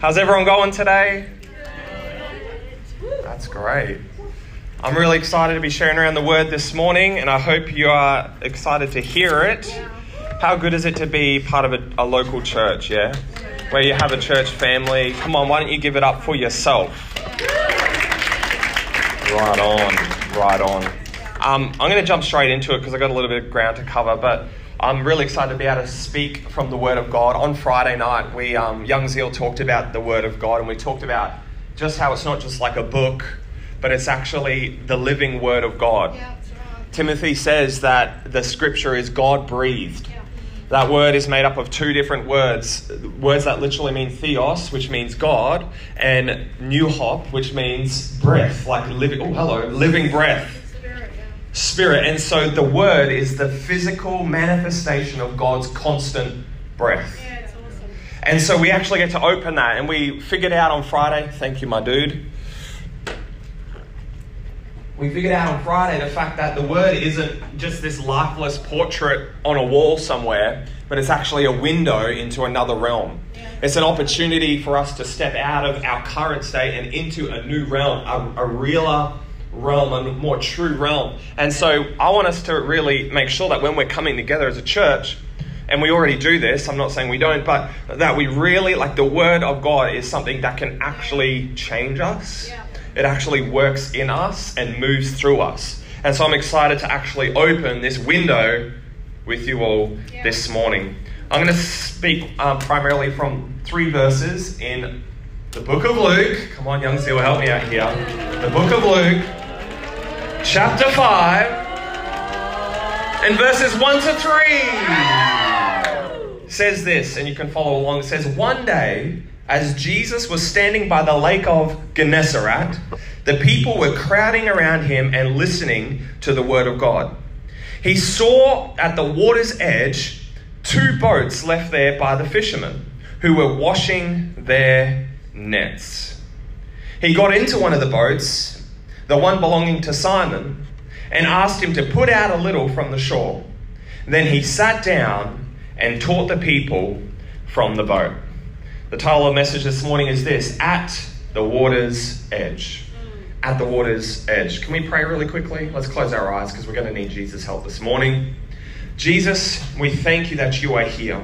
How's everyone going today? That's great. I'm really excited to be sharing around the Word this morning, and I hope you are excited to hear it. How good is it to be part of a local church, yeah? Where you have a church family. Come on, why don't you give it up for yourself? Right on, right on. I'm going to jump straight into it because I've got a little bit of ground to cover, but I'm really excited to be able to speak from the Word of God. On Friday night, we Young Zeal talked about the Word of God, and we talked about just how it's not just like a book, but it's actually the living Word of God. Yeah, that's right. Timothy says that the Scripture is God-breathed. Yeah. That word is made up of two different words that literally mean theos, which means God, and pneumos, which means breath, like living. Oh, hello, living breath. Spirit. And so the Word is the physical manifestation of God's constant breath. Yeah, that's awesome. And so we actually get to open that, and we figured out on Friday, thank you my dude, we figured out on Friday the fact that the Word isn't just this lifeless portrait on a wall somewhere, but it's actually a window into another realm. Yeah. It's an opportunity for us to step out of our current state and into a new realm, a realer realm, and more true realm. And so I want us to really make sure that when we're coming together as a church, and we already do this, I'm not saying we don't, but that we really, like, the Word of God is something that can actually change us. Yeah. It actually works in us and moves through us. And so I'm excited to actually open this window with you all this morning. I'm going to speak primarily from three verses in the book of Luke. Come on, Young Zeal, help me out here. The book of Luke, chapter 5, and verses 1 to 3 says this, and you can follow along. It says, one day, as Jesus was standing by the lake of Gennesaret, the people were crowding around him and listening to the word of God. He saw at the water's edge two boats left there by the fishermen, who were washing their nets. He got into one of the boats, the one belonging to Simon, and asked him to put out a little from the shore. Then he sat down and taught the people from the boat. The title of the message this morning is this: At the Water's Edge. At the Water's Edge. Can we pray really quickly? Let's close our eyes because we're going to need Jesus' help this morning. Jesus, we thank you that you are here.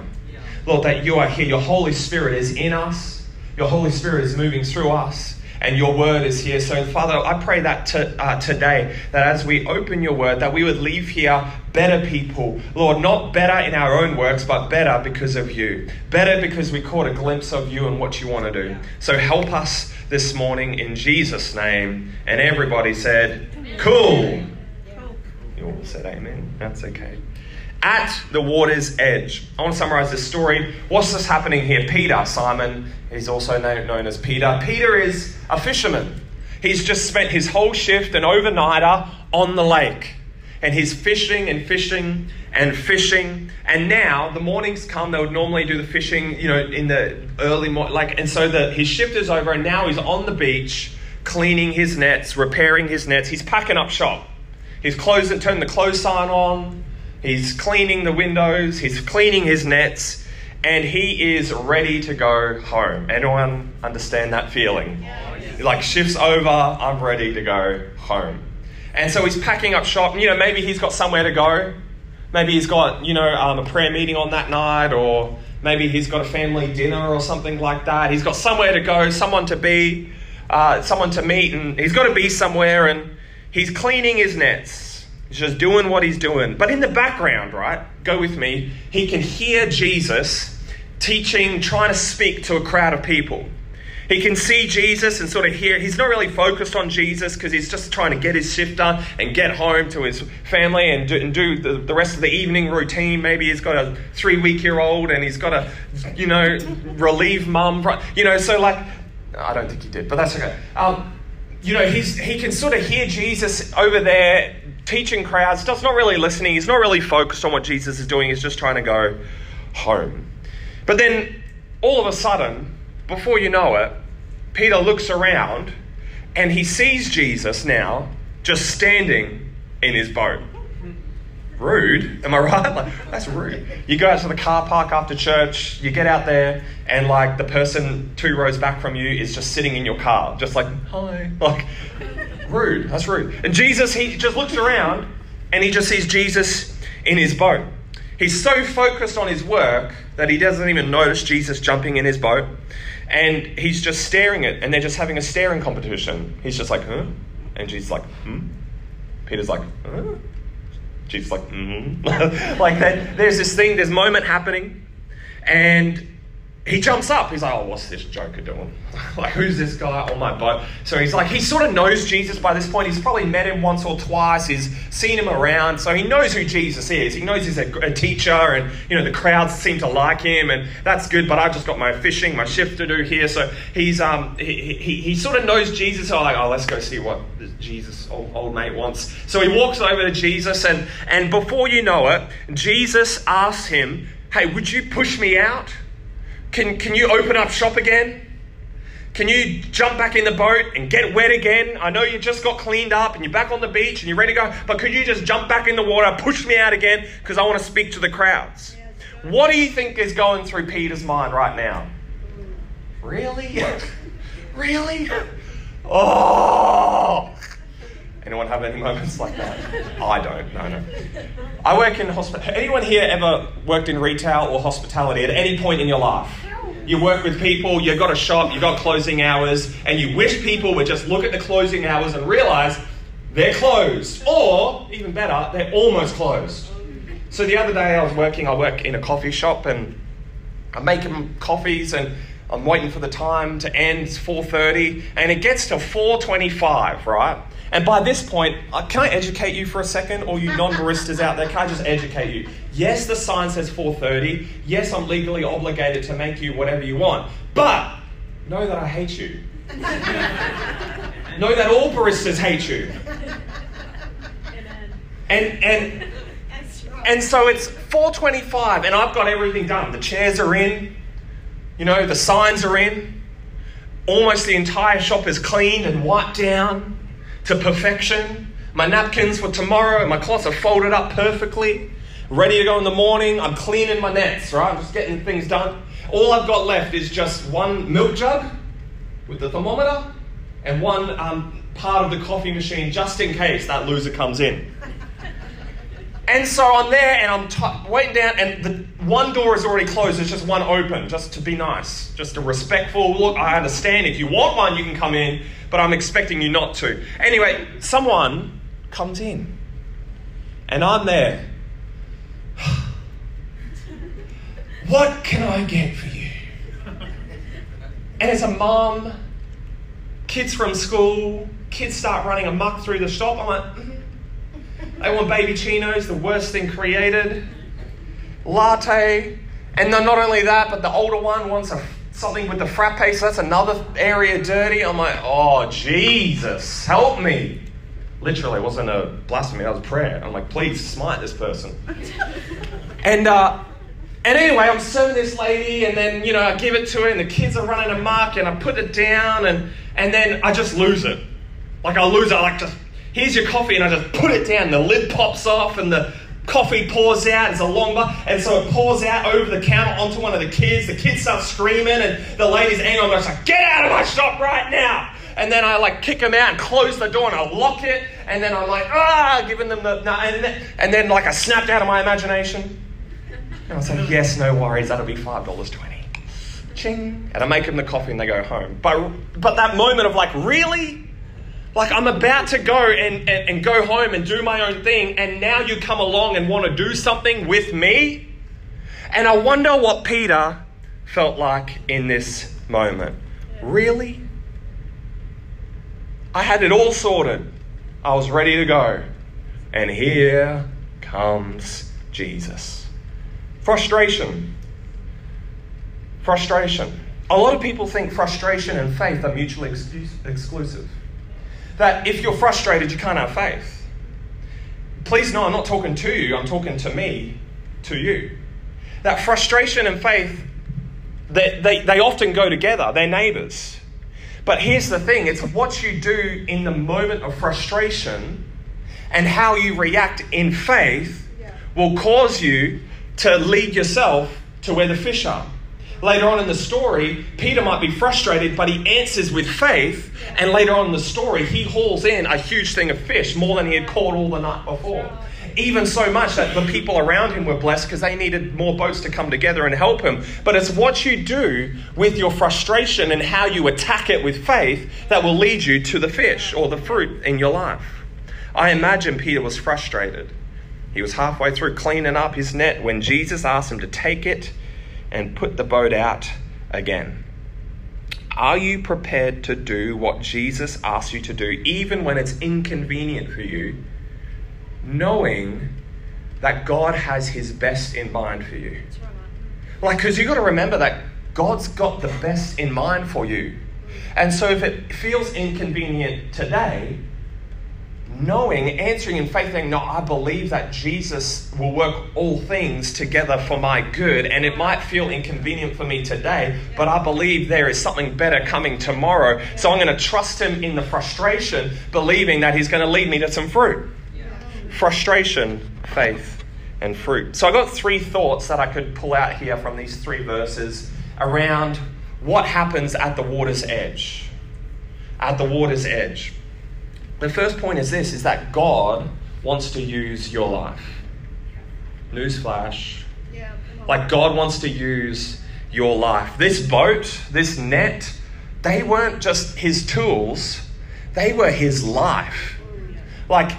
Lord, that you are here. Your Holy Spirit is in us. Your Holy Spirit is moving through us. And your word is here. So, Father, I pray that today, that as we open your word, that we would leave here better people. Lord, not better in our own works, but better because of you. Better because we caught a glimpse of you and what you want to do. So help us this morning in Jesus' name. And everybody said, cool. You all said amen. That's okay. At the water's edge. I want to summarize this story. What's this happening here? Peter, Simon, he's also known as Peter. Peter is a fisherman. He's just spent his whole shift, an overnighter, on the lake. And he's fishing and fishing and fishing. And now the mornings come, they would normally do the fishing, you know, in the early morning. And so his shift is over, and now he's on the beach, cleaning his nets, repairing his nets. He's packing up shop. He's closing, turning the clothesline on. He's cleaning the windows, he's cleaning his nets, and he is ready to go home. Anyone understand that feeling? Yeah. Like, shift's over, I'm ready to go home. And so he's packing up shop. You know, maybe he's got somewhere to go. Maybe he's got, you know, a prayer meeting on that night, or maybe he's got a family dinner or something like that. He's got somewhere to go, someone to be, someone to meet, and he's got to be somewhere, and he's cleaning his nets. He's just doing what he's doing. But in the background, right, go with me, he can hear Jesus teaching, trying to speak to a crowd of people. He can see Jesus and sort of hear. He's not really focused on Jesus because he's just trying to get his shift done and get home to his family and do the rest of the evening routine. Maybe he's got a 3-week-old and he's got to, you know, relieve mum. You know, so like, I don't think he did, but that's okay. You know, he can sort of hear Jesus over there teaching crowds, does not really listening. He's not really focused on what Jesus is doing. He's just trying to go home. But then all of a sudden, before you know it, Peter looks around and he sees Jesus now just standing in his boat. rude, am I right? Like, that's rude. You go out to the car park after church, you get out there, and like the person 2 rows back from you is just sitting in your car, just like, hi, like, rude, that's rude. And Jesus, he just looks around and he just sees Jesus in his boat. He's so focused on his work that he doesn't even notice Jesus jumping in his boat, and he's just staring it, and they're just having a staring competition. He's just like, huh? And Jesus like, hmm? Peter's like, huh? Jesus like, mm-hmm. Like that, there's this thing, there's moment happening, and he jumps up. He's like, oh, what's this joker doing? Like, who's this guy on my boat? So he's like, he sort of knows Jesus by this point. He's probably met him once or twice. He's seen him around. So he knows who Jesus is. He knows he's a teacher, and, you know, the crowds seem to like him, and that's good. But I've just got my fishing, my shift to do here. So he's, he sort of knows Jesus. So I'm like, oh, let's go see what Jesus, old mate, wants. So he walks over to Jesus, and before you know it, Jesus asks him, hey, would you push me out? Can you open up shop again? Can you jump back in the boat and get wet again? I know you just got cleaned up and you're back on the beach and you're ready to go, but could you just jump back in the water, push me out again, because I want to speak to the crowds? Yeah, what do you think is going through Peter's mind right now? Really? Really? Oh! Anyone have any moments like that? I don't, no. I work in hospitality. Anyone here ever worked in retail or hospitality at any point in your life? You work with people, you've got a shop, you've got closing hours, and you wish people would just look at the closing hours and realize they're closed. Or, even better, they're almost closed. So the other day I work in a coffee shop, and I'm making coffees, and I'm waiting for the time to end, it's 4:30, and it gets to 4:25, right? And by this point, can I educate you for a second? All you non-baristas out there, can I just educate you? Yes, the sign says 4:30. Yes, I'm legally obligated to make you whatever you want. But know that I hate you. Know that all baristas hate you. Amen. And so it's 4:25, and I've got everything done. The chairs are in. You know, the signs are in. Almost the entire shop is cleaned and wiped down to perfection. My napkins for tomorrow and my cloths are folded up perfectly, ready to go in the morning. I'm cleaning my nets, right? I'm just getting things done. All I've got left is just one milk jug with the thermometer and one part of the coffee machine, just in case that loser comes in. And so I'm there, and I'm waiting down, and the one door is already closed. There's just one open, just to be nice, just a respectful look. I understand if you want one, you can come in, but I'm expecting you not to. Anyway, someone comes in, and I'm there. What can I get for you? And as a mom, kids from school, kids start running amok through the shop. I'm like, they want baby chinos, the worst thing created, latte, and then not only that, but the older one wants something with the frappe, so that's another area dirty. I'm like, oh, Jesus, help me. Literally, it wasn't a blasphemy, that was a prayer. I'm like, please smite this person. And anyway, I'm serving this lady, and then, you know, I give it to her, and the kids are running amok, and I put it down, and then I just lose it. Like, I lose it, like, just... Here's your coffee, and I just put it down. The lid pops off, and the coffee pours out. It's a long bar, and so it pours out over the counter onto one of the kids. The kids start screaming, and the lady's angry. I'm like, get out of my shop right now! And then I like kick them out and close the door, and I lock it. And then I'm like, giving them the. And then like I snapped out of my imagination, and I was like, yes, no worries, that'll be $5.20. Ching, and I make them the coffee, and they go home. But that moment of like, really. Like, I'm about to go and go home and do my own thing, and now you come along and want to do something with me? And I wonder what Peter felt like in this moment. Really? I had it all sorted. I was ready to go. And here comes Jesus. Frustration. A lot of people think frustration and faith are mutually exclusive. That if you're frustrated, you can't have faith. Please no, I'm not talking to you, I'm talking to me, to you. That frustration and faith, they often go together, they're neighbours. But here's the thing, it's what you do in the moment of frustration and how you react in faith will cause you to lead yourself to where the fish are. Later on in the story, Peter might be frustrated, but he answers with faith. And later on in the story, he hauls in a huge thing of fish, more than he had caught all the night before. Even so much that the people around him were blessed because they needed more boats to come together and help him. But it's what you do with your frustration and how you attack it with faith that will lead you to the fish or the fruit in your life. I imagine Peter was frustrated. He was halfway through cleaning up his net when Jesus asked him to take it and put the boat out again. Are you prepared to do what Jesus asks you to do, even when it's inconvenient for you, knowing that God has his best in mind for you? Like, because you've got to remember that God's got the best in mind for you. And so if it feels inconvenient today, knowing, answering in faith, saying, no, I believe that Jesus will work all things together for my good. And it might feel inconvenient for me today, but I believe there is something better coming tomorrow. So I'm going to trust him in the frustration, believing that he's going to lead me to some fruit. Frustration, faith, and fruit. So I got three thoughts that I could pull out here from these three verses around what happens at the water's edge. At the water's edge. The first point is this, is that God wants to use your life. Newsflash. Yeah, like, God wants to use your life. This boat, this net, they weren't just his tools. They were his life. Like,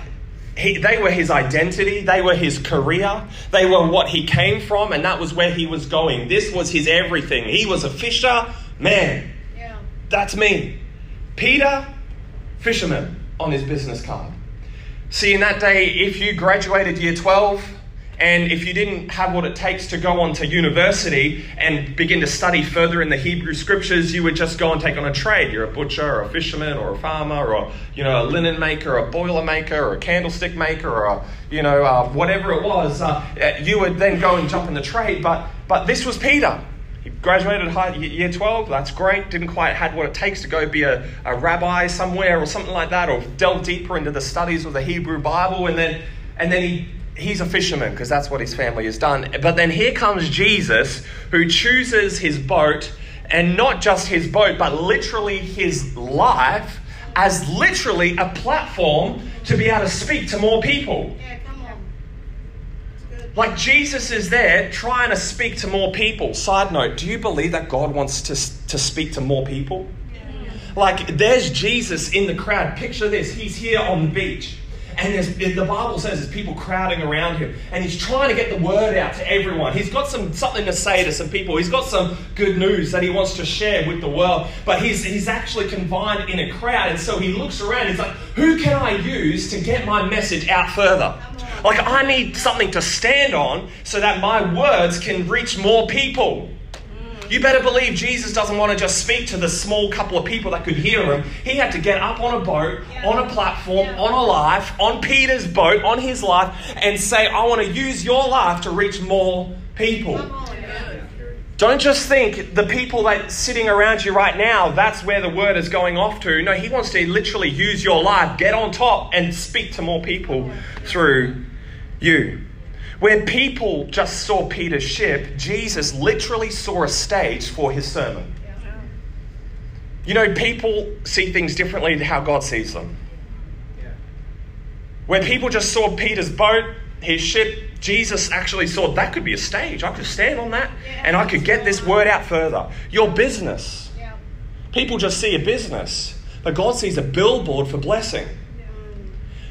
they were his identity. They were his career. They were what he came from, and that was where he was going. This was his everything. He was a fisherman. Yeah. That's me. Peter, fisherman. On his business card. See, in that day, if you graduated year 12 and if you didn't have what it takes to go on to university and begin to study further in the Hebrew scriptures, you would just go and take on a trade. You're a butcher or a fisherman or a farmer or, you know, a linen maker, a boiler maker or a candlestick maker or, you know, whatever it was. You would then go and jump in the trade. But this was Peter. Graduated year 12, that's great. Didn't quite have what it takes to go be a rabbi somewhere or something like that, or delve deeper into the studies of the Hebrew Bible. And then he's a fisherman because that's what his family has done. But then here comes Jesus, who chooses his boat, and not just his boat, but literally his life as literally a platform to be able to speak to more people. Yeah. Like, Jesus is there trying to speak to more people. Side note, do you believe that God wants to speak to more people? Yeah. Like, there's Jesus in the crowd. Picture this. He's here on the beach. And the Bible says there's people crowding around him. And he's trying to get the word out to everyone. He's got something to say to some people. He's got some good news that he wants to share with the world. But he's actually confined in a crowd. And so he looks around. He's like, who can I use to get my message out further? Like, I need something to stand on so that my words can reach more people. You better believe Jesus doesn't want to just speak to the small couple of people that could hear him. He had to get up on a boat, on a platform, on a life, on Peter's boat, on his life, and say, I want to use your life to reach more people. Don't just think the people that sitting around you right now, that's where the word is going off to. No, he wants to literally use your life, get on top, and speak to more people through you. Where people just saw Peter's ship, Jesus literally saw a stage for his sermon. You know, people see things differently to how God sees them. Where people just saw Peter's boat, his ship, Jesus actually saw that could be a stage. I could stand on that and I could get this word out further. Your business. People just see a business, but God sees a billboard for blessing.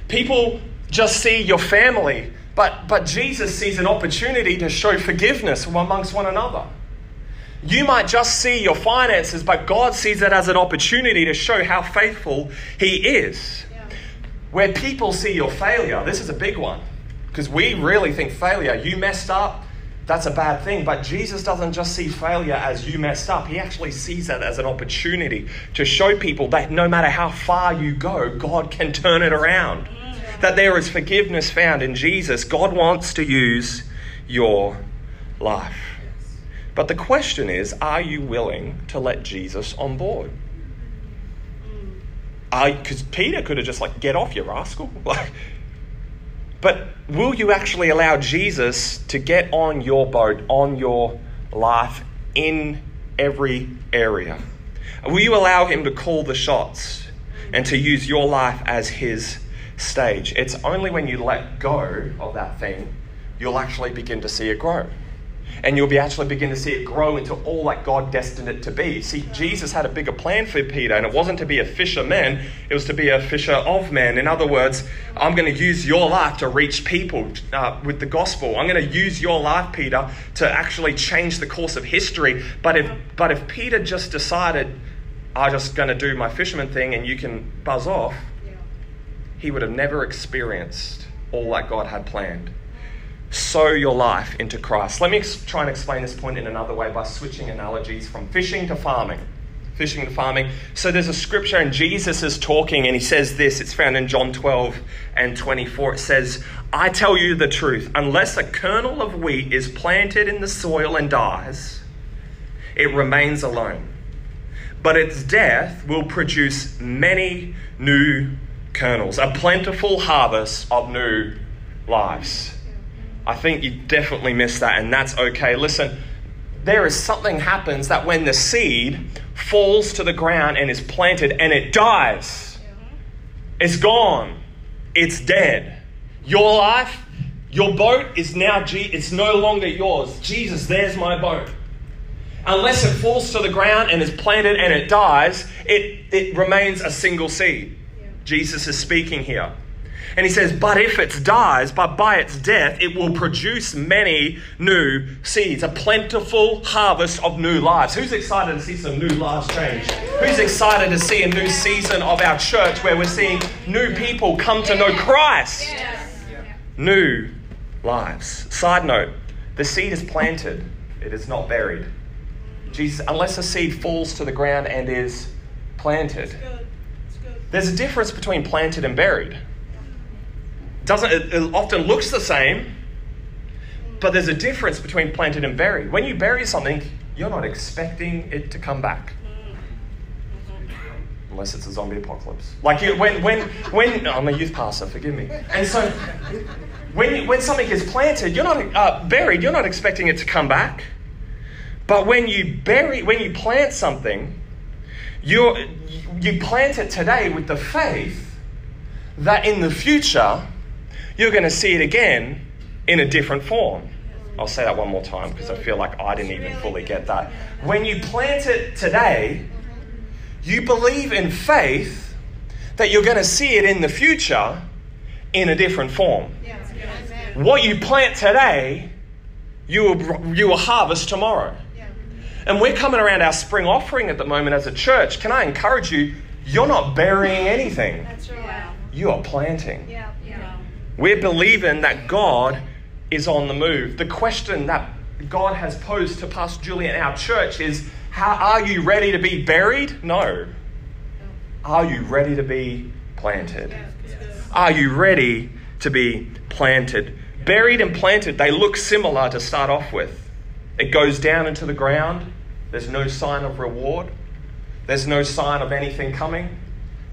People just see your family. But Jesus sees an opportunity to show forgiveness amongst one another. You might just see your finances, but God sees it as an opportunity to show how faithful he is. Yeah. Where people see your failure, this is a big one, because we really think failure, you messed up, that's a bad thing. But Jesus doesn't just see failure as you messed up. He actually sees that as an opportunity to show people that no matter how far you go, God can turn it around. That there is forgiveness found in Jesus. God wants to use your life. But the question is, are you willing to let Jesus on board? Because Peter could have just, like, get off, you rascal. Like, But will you actually allow Jesus to get on your boat, on your life, in every area? Will you allow him to call the shots and to use your life as his stage? It's only when you let go of that thing, you'll actually begin to see it grow. And you'll be actually begin to see it grow into all that God destined it to be. See, Jesus had a bigger plan for Peter, and it wasn't to be a fisherman, it was to be a fisher of men. In other words, I'm going to use your life to reach people with the gospel. I'm going to use your life, Peter, to actually change the course of history. But if Peter just decided, I'm just going to do my fisherman thing and you can buzz off, he would have never experienced all that God had planned. Sow your life into Christ. Let me try and explain this point in another way by switching analogies from fishing to farming. Fishing to farming. So there's a scripture and Jesus is talking and he says this. It's found in John 12 and 24. It says, I tell you the truth, unless a kernel of wheat is planted in the soil and dies, it remains alone. But its death will produce many new kernels, a plentiful harvest of new lives. I think you definitely missed that, and that's okay. Listen, there is something happens that when the seed falls to the ground and is planted and it dies, it's gone, it's dead. Your life, your boat is now, it's no longer yours. Jesus, there's my boat. Unless it falls to the ground and is planted and it dies, it remains a single seed. Jesus is speaking here. And he says, but if it dies, but by its death, it will produce many new seeds, a plentiful harvest of new lives. Who's excited to see some new lives change? Who's excited to see a new season of our church where we're seeing new people come to know Christ? New lives. Side note, the seed is planted. It is not buried. Jesus, unless a seed falls to the ground and is planted. There's a difference between planted and buried. It often looks the same, but there's a difference between planted and buried. When you bury something, you're not expecting it to come back, unless it's a zombie apocalypse. Like when I'm a youth pastor, forgive me. And so when something is planted, you're not buried. You're not expecting it to come back. But when you plant something, you plant it today with the faith that in the future, you're going to see it again in a different form. I'll say that one more time because I feel like I didn't even fully get that. When you plant it today, you believe in faith that you're going to see it in the future in a different form. What you plant today, you will harvest tomorrow. And we're coming around our spring offering at the moment as a church. Can I encourage you? You're not burying anything. You are planting. We're believing that God is on the move. The question that God has posed to Pastor Julie and our church is, are you ready to be buried? No. Are you ready to be planted? Are you ready to be planted? Buried and planted, they look similar to start off with. It goes down into the ground. There's no sign of reward. There's no sign of anything coming.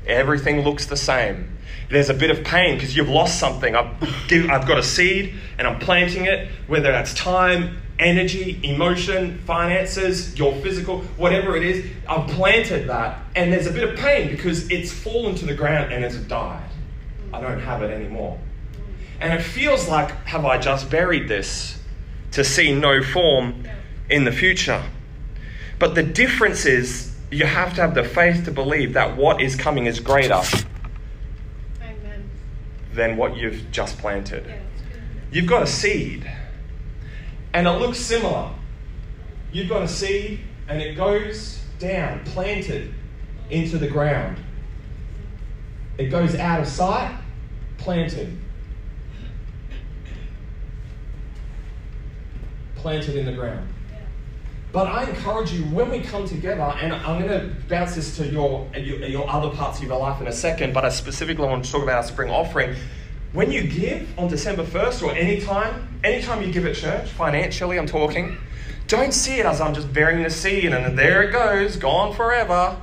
Everything looks the same. There's a bit of pain because you've lost something. I've got a seed and I'm planting it, whether that's time, energy, emotion, finances, your physical, whatever it is. I've planted that and there's a bit of pain because it's fallen to the ground and it's died. I don't have it anymore. And it feels like, have I just buried this to see no form in the future? But the difference is you have to have the faith to believe that what is coming is greater than what you've just planted. You've got a seed, and it looks similar. You've got a seed, and it goes down, planted into the ground. It goes out of sight, planted. Planted in the ground. But I encourage you, when we come together, and I'm going to bounce this to your other parts of your life in a second, but I specifically want to talk about our spring offering. When you give on December 1st or anytime you give at church, financially I'm talking, don't see it as I'm just burying the seed and there it goes, gone forever.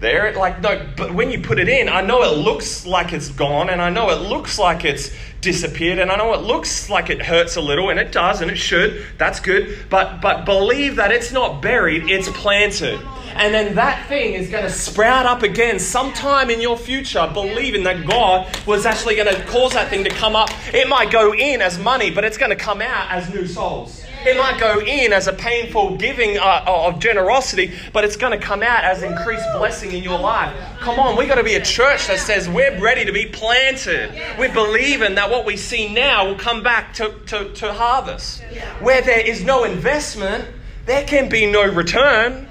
There it, like, no, but when you put it in, I know it looks like it's gone and I know it looks like it's disappeared. And I know it looks like it hurts a little, and it does, and it should. That's good. But believe that it's not buried, it's planted. And then that thing is going to sprout up again sometime in your future, believing that God was actually going to cause that thing to come up. It might go in as money, but it's going to come out as new souls. It might go in as a painful giving of generosity, but it's going to come out as increased blessing in your life. Come on, we've got to be a church that says we're ready to be planted. We're believing that what we see now will come back to harvest. Where there is no investment, there can be no return.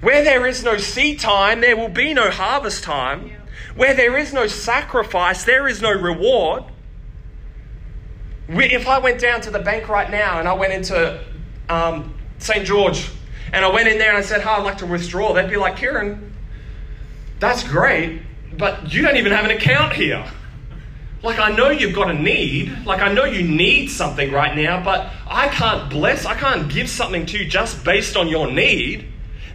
Where there is no seed time, there will be no harvest time. Where there is no sacrifice, there is no reward. If I went down to the bank right now and I went into St. George and I went in there and I said, "Hi, I'd like to withdraw," they'd be like, "Kieran, that's great, but you don't even have an account here. Like, I know you've got a need. Like, I know you need something right now, but I can't give something to you just based on your need.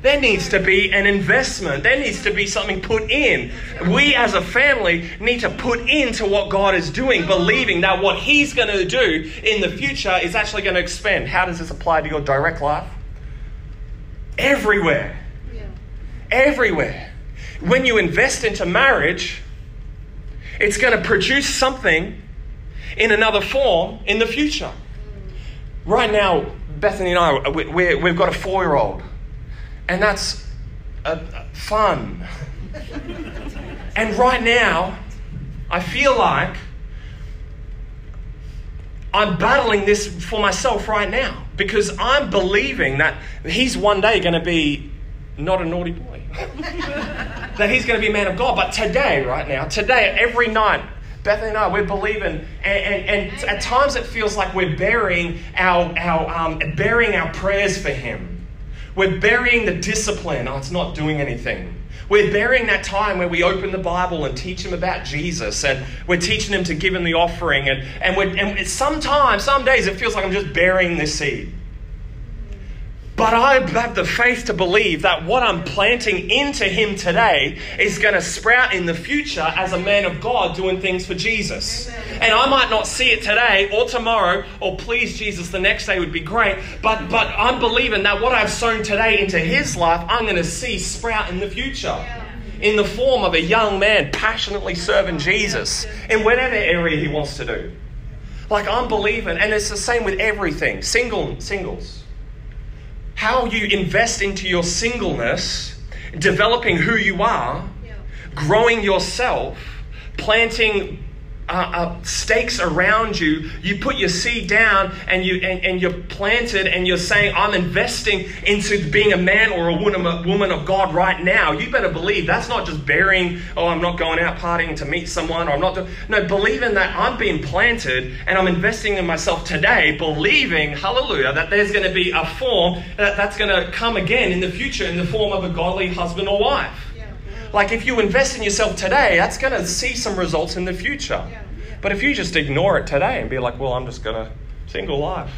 There needs to be an investment. There needs to be something put in." We as a family need to put into what God is doing, believing that what He's going to do in the future is actually going to expand. How does this apply to your direct life? Everywhere. Yeah. Everywhere. When you invest into marriage, it's going to produce something in another form in the future. Right now, Bethany and I, we've got a 4-year-old. And that's fun. And right now, I feel like I'm battling this for myself right now, because I'm believing that he's one day going to be not a naughty boy, that he's going to be a man of God. But today, right now, today, every night, Bethany and I, we're believing, and at times it feels like we're burying our prayers for him. We're burying the discipline. Oh, it's not doing anything. We're burying that time where we open the Bible and teach him about Jesus, and we're teaching him to give him the offering. And sometimes, some days, it feels like I'm just burying this seed. But I have the faith to believe that what I'm planting into him today is going to sprout in the future as a man of God doing things for Jesus. Amen. And I might not see it today or tomorrow, or please Jesus, the next day would be great. But I'm believing that what I've sown today into his life, I'm going to see sprout in the future. Yeah. In the form of a young man passionately serving Jesus in whatever area he wants to do. Like, I'm believing, and it's the same with everything. Singles. How you invest into your singleness, developing who you are, growing yourself, planting stakes around you. You put your seed down and you're planted, and you're saying, "I'm investing into being a man or a woman of God right now." You better believe that's not just burying, "Oh, I'm not going out partying to meet someone," or "I'm not doing." No, believing that I'm being planted and I'm investing in myself today, believing, hallelujah, that there's going to be a form that's going to come again in the future in the form of a godly husband or wife. Like, if you invest in yourself today, that's going to see some results in the future. But if you just ignore it today and be like, "Well, I'm just going to single life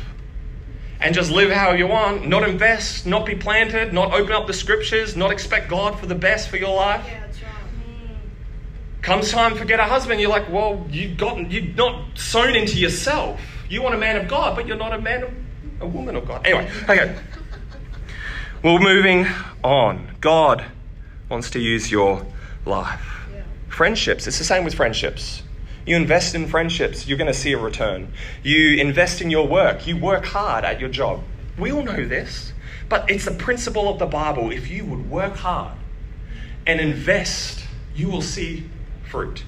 and just live how you want," not invest, not be planted, not open up the scriptures, not expect God for the best for your life. Yeah, that's right. Comes time to get a husband, you're like, well, you've not sown into yourself. You want a man of God, but you're not a woman of God. Anyway, okay. Well, moving on. God wants to use your life. Yeah. Friendships, it's the same with friendships. You invest in friendships, you're going to see a return. You invest in your work, you work hard at your job. We all know this, but it's the principle of the Bible. If you would work hard and invest, you will see fruit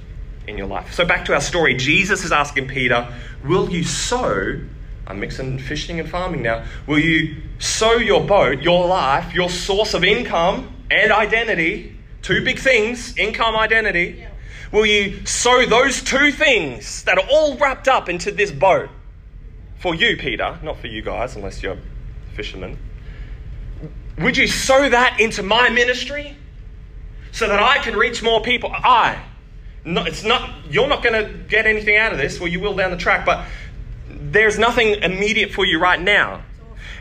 in your life. So back to our story, Jesus is asking Peter, will you sow? I'm mixing fishing and farming now. Will you sow your boat, your life, your source of income and identity? Two big things, income, identity. Yeah. Will you sow those two things that are all wrapped up into this boat? For you, Peter, not for you guys, unless you're fishermen. Would you sow that into my ministry so that I can reach more people? You're not going to get anything out of this. Well, you will down the track, but there's nothing immediate for you right now.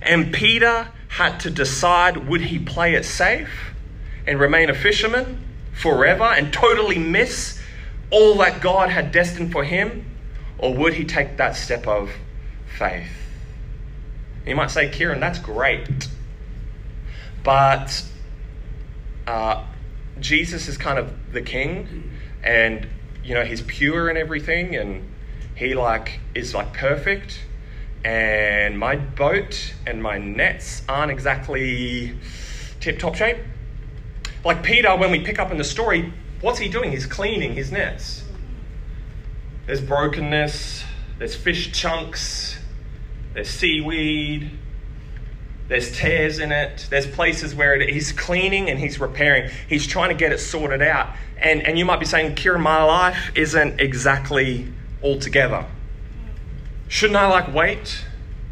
And Peter had to decide, would he play it safe and remain a fisherman forever and totally miss all that God had destined for him? Or would he take that step of faith? You might say, Kieran, that's great. But Jesus is kind of the king, and you know, he's pure and everything, and he is perfect, and my boat and my nets aren't exactly tip-top shape. Like Peter, when we pick up in the story, what's he doing? He's cleaning his nets. There's brokenness, there's fish chunks, there's seaweed, there's tears in it, there's places where he's cleaning and he's repairing. He's trying to get it sorted out. And you might be saying, Kieran, my life isn't exactly all together. Shouldn't I wait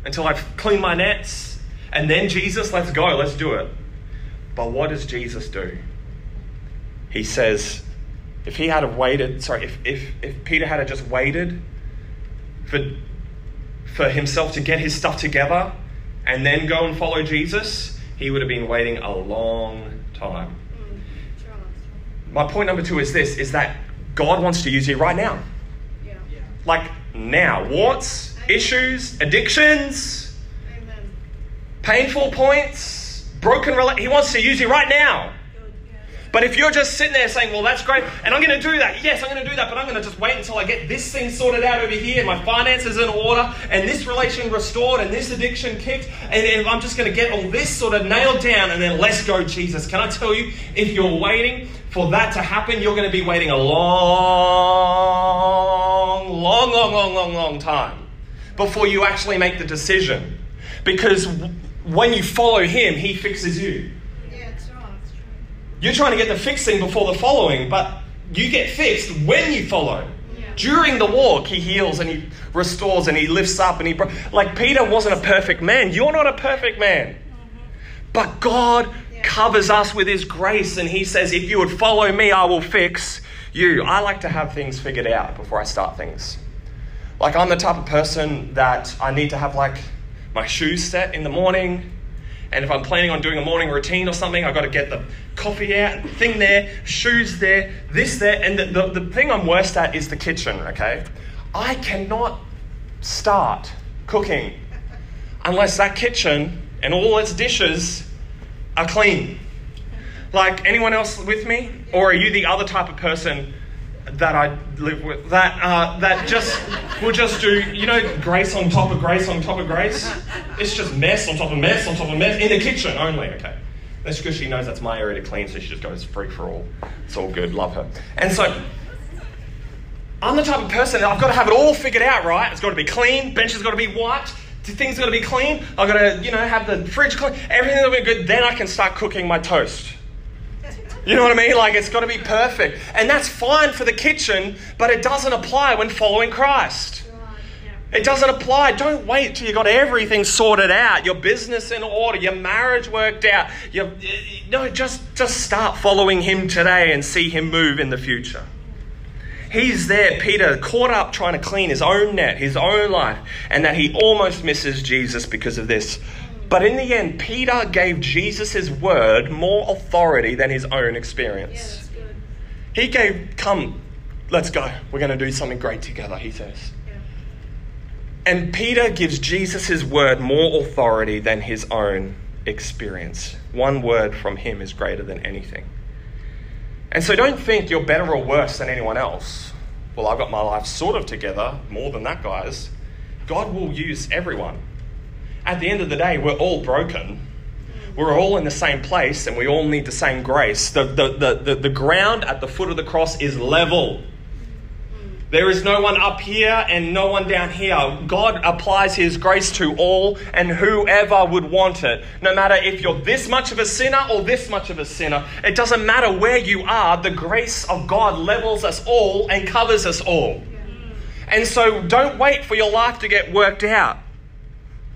until I've cleaned my nets? And then Jesus, let's go, let's do it. But what does Jesus do? He says, if he had have waited, if Peter had just waited for himself to get his stuff together and then go and follow Jesus, he would have been waiting a long time. My point number 2 is that God wants to use you right now. Yeah. Like now, warts, issues, addictions, painful points, broken relationships. He wants to use you right now. But if you're just sitting there saying, well, that's great, and I'm going to do that. Yes, I'm going to do that, but I'm going to just wait until I get this thing sorted out over here, and my finances in order, and this relation restored, and this addiction kicked, and I'm just going to get all this sort of nailed down, and then let's go, Jesus. Can I tell you, if you're waiting for that to happen, you're going to be waiting a long, long, long, long, long, long time before you actually make the decision. Because when you follow him, he fixes you. You're trying to get the fixing before the following, but you get fixed when you follow. Yeah. During the walk, he heals and he restores and he lifts up. And like Peter wasn't a perfect man. You're not a perfect man. Mm-hmm. But God covers us with his grace, and he says, if you would follow me, I will fix you. I like to have things figured out before I start things. Like I'm the type of person that I need to have my shoes set in the morning. And if I'm planning on doing a morning routine or something, I've got to get the coffee out, thing there, shoes there, this there. And the thing I'm worst at is the kitchen, okay? I cannot start cooking unless that kitchen and all its dishes are clean. Like, anyone else with me? Or are you the other type of person that I live with that just will just do, grace on top of grace on top of grace? It's just mess on top of mess on top of mess in the kitchen only, okay? That's because she knows that's my area to clean, so she just goes free for all. It's all good, love her. And so I'm the type of person that I've got to have it all figured out, right? It's got to be clean, benches got to be wiped, things got to be clean, I've got to, have the fridge clean, everything will be good, then I can start cooking my toast. You know what I mean? It's got to be perfect. And that's fine for the kitchen, but it doesn't apply when following Christ. It doesn't apply. Don't wait till you've got everything sorted out, your business in order, your marriage worked out. Just start following him today and see him move in the future. He's there, Peter, caught up trying to clean his own net, his own life, and that he almost misses Jesus because of this. But in the end, Peter gave Jesus' word more authority than his own experience. Yeah, that's good. He gave, come, let's go. We're going to do something great together, he says. Yeah. And Peter gives Jesus' word more authority than his own experience. One word from him is greater than anything. And so don't think you're better or worse than anyone else. Well, I've got my life sort of together, more than that, guys. God will use everyone. At the end of the day, we're all broken. We're all in the same place, and we all need the same grace. The ground at the foot of the cross is level. There is no one up here and no one down here. God applies his grace to all and whoever would want it. No matter if you're this much of a sinner or this much of a sinner, it doesn't matter where you are. The grace of God levels us all and covers us all. And so don't wait for your life to get worked out.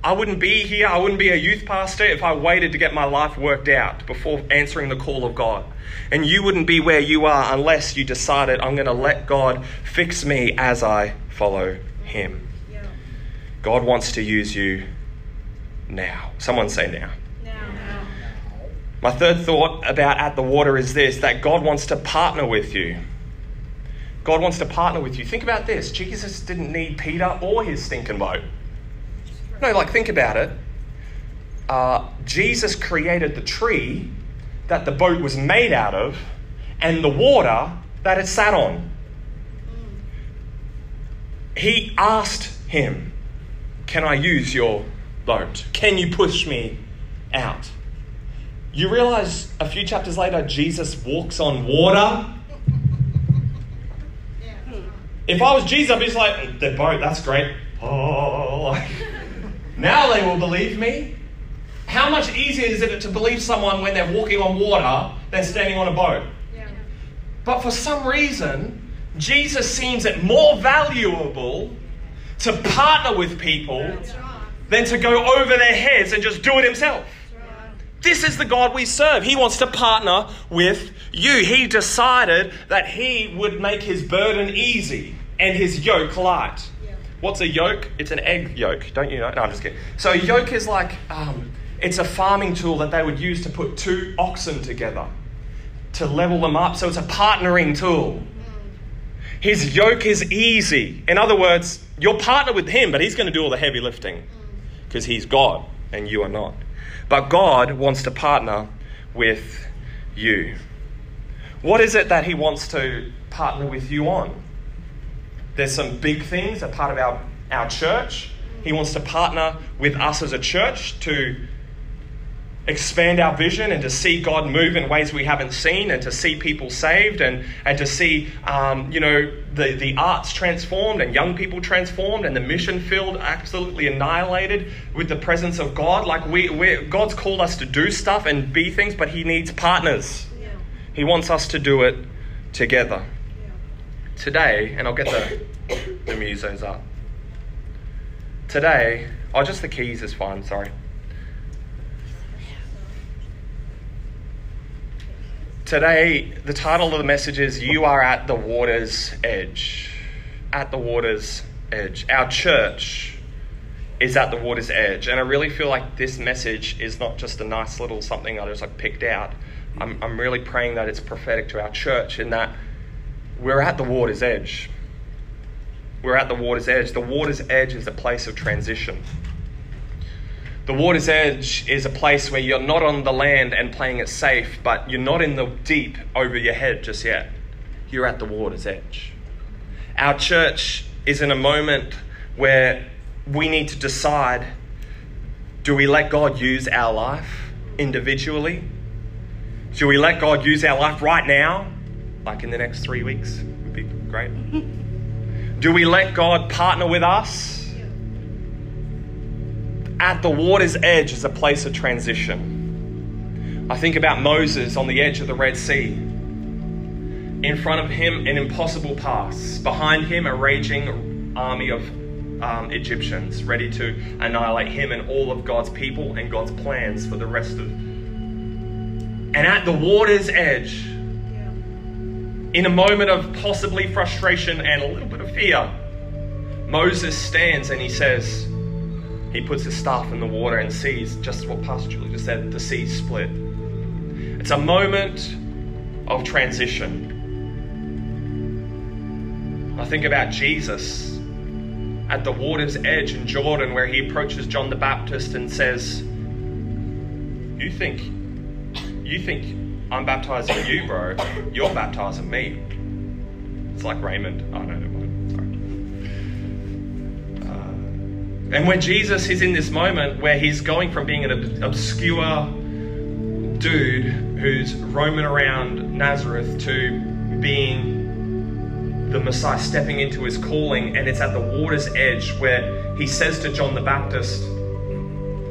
I wouldn't be here, I wouldn't be a youth pastor if I waited to get my life worked out before answering the call of God. And you wouldn't be where you are unless you decided, I'm going to let God fix me as I follow him. Yeah. God wants to use you now. Someone say now. Now. My third thought about At the Water is this, that God wants to partner with you. God wants to partner with you. Think about this. Jesus didn't need Peter or his stinking boat. No, like, think about it. Jesus created the tree that the boat was made out of and the water that it sat on. He asked him, can I use your boat? Can you push me out? You realize a few chapters later, Jesus walks on water. If I was Jesus, I'd be just like, the boat, that's great. Oh, now they will believe me. How much easier is it to believe someone when they're walking on water than standing on a boat? Yeah. But for some reason, Jesus seems it more valuable to partner with people than to go over their heads and just do it himself. Right. This is the God we serve. He wants to partner with you. He decided that he would make his burden easy and his yoke light. Yeah. What's a yoke? It's an egg yolk. Don't you know? No, I'm just kidding. So yoke is like... it's a farming tool that they would use to put two oxen together to level them up. So it's a partnering tool. His yoke is easy. In other words, you'll partner with him, but he's going to do all the heavy lifting because he's God and you are not. But God wants to partner with you. What is it that he wants to partner with you on? There's some big things, a part of our church. He wants to partner with us as a church to expand our vision and to see God move in ways we haven't seen and to see people saved and to see, the arts transformed and young people transformed and the mission field absolutely annihilated with the presence of God. Like God's called us to do stuff and be things, but he needs partners. Yeah. He wants us to do it together. Yeah. Today, and I'll get the musos up. Today, just the keys is fine, sorry. Today, the title of the message is You Are at the Water's Edge. At the water's edge. Our church is at the water's edge. And I really feel like this message is not just a nice little something I just picked out. I'm really praying that it's prophetic to our church in that we're at the water's edge. We're at the water's edge. The water's edge is a place of transition. The water's edge is a place where you're not on the land and playing it safe, but you're not in the deep over your head just yet. You're at the water's edge. Our church is in a moment where we need to decide, do we let God use our life individually? Do we let God use our life right now? Like in the next 3 weeks would be great. Do we let God partner with us? At the water's edge is a place of transition. I think about Moses on the edge of the Red Sea. In front of him, an impossible pass. Behind him, a raging army of Egyptians ready to annihilate him and all of God's people and God's plans for the rest of... And at the water's edge, in a moment of possibly frustration and a little bit of fear, Moses stands and he says... He puts his staff in the water and sees just what Pastor Julie just said, the sea split. It's a moment of transition. I think about Jesus at the water's edge in Jordan where he approaches John the Baptist and says, You think I'm baptizing you, bro? You're baptizing me. It's like Raymond. Oh, no. And when Jesus is in this moment where he's going from being an obscure dude who's roaming around Nazareth to being the Messiah, stepping into his calling, and it's at the water's edge where he says to John the Baptist,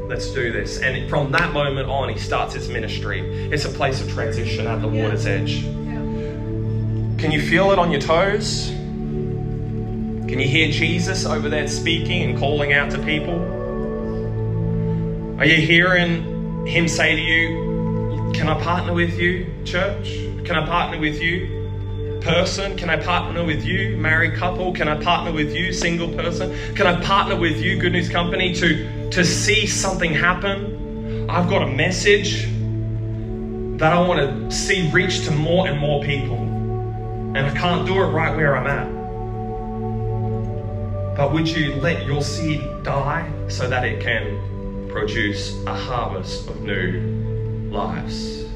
let's do this. And from that moment on, he starts his ministry. It's a place of transition at the water's edge. Yeah. Can you feel it on your toes? Can you hear Jesus over there speaking and calling out to people? Are you hearing him say to you, can I partner with you, church? Can I partner with you, person? Can I partner with you, married couple? Can I partner with you, single person? Can I partner with you, Good News Company, to see something happen? I've got a message that I want to see reach to more and more people. And I can't do it right where I'm at. But would you let your seed die so that it can produce a harvest of new lives?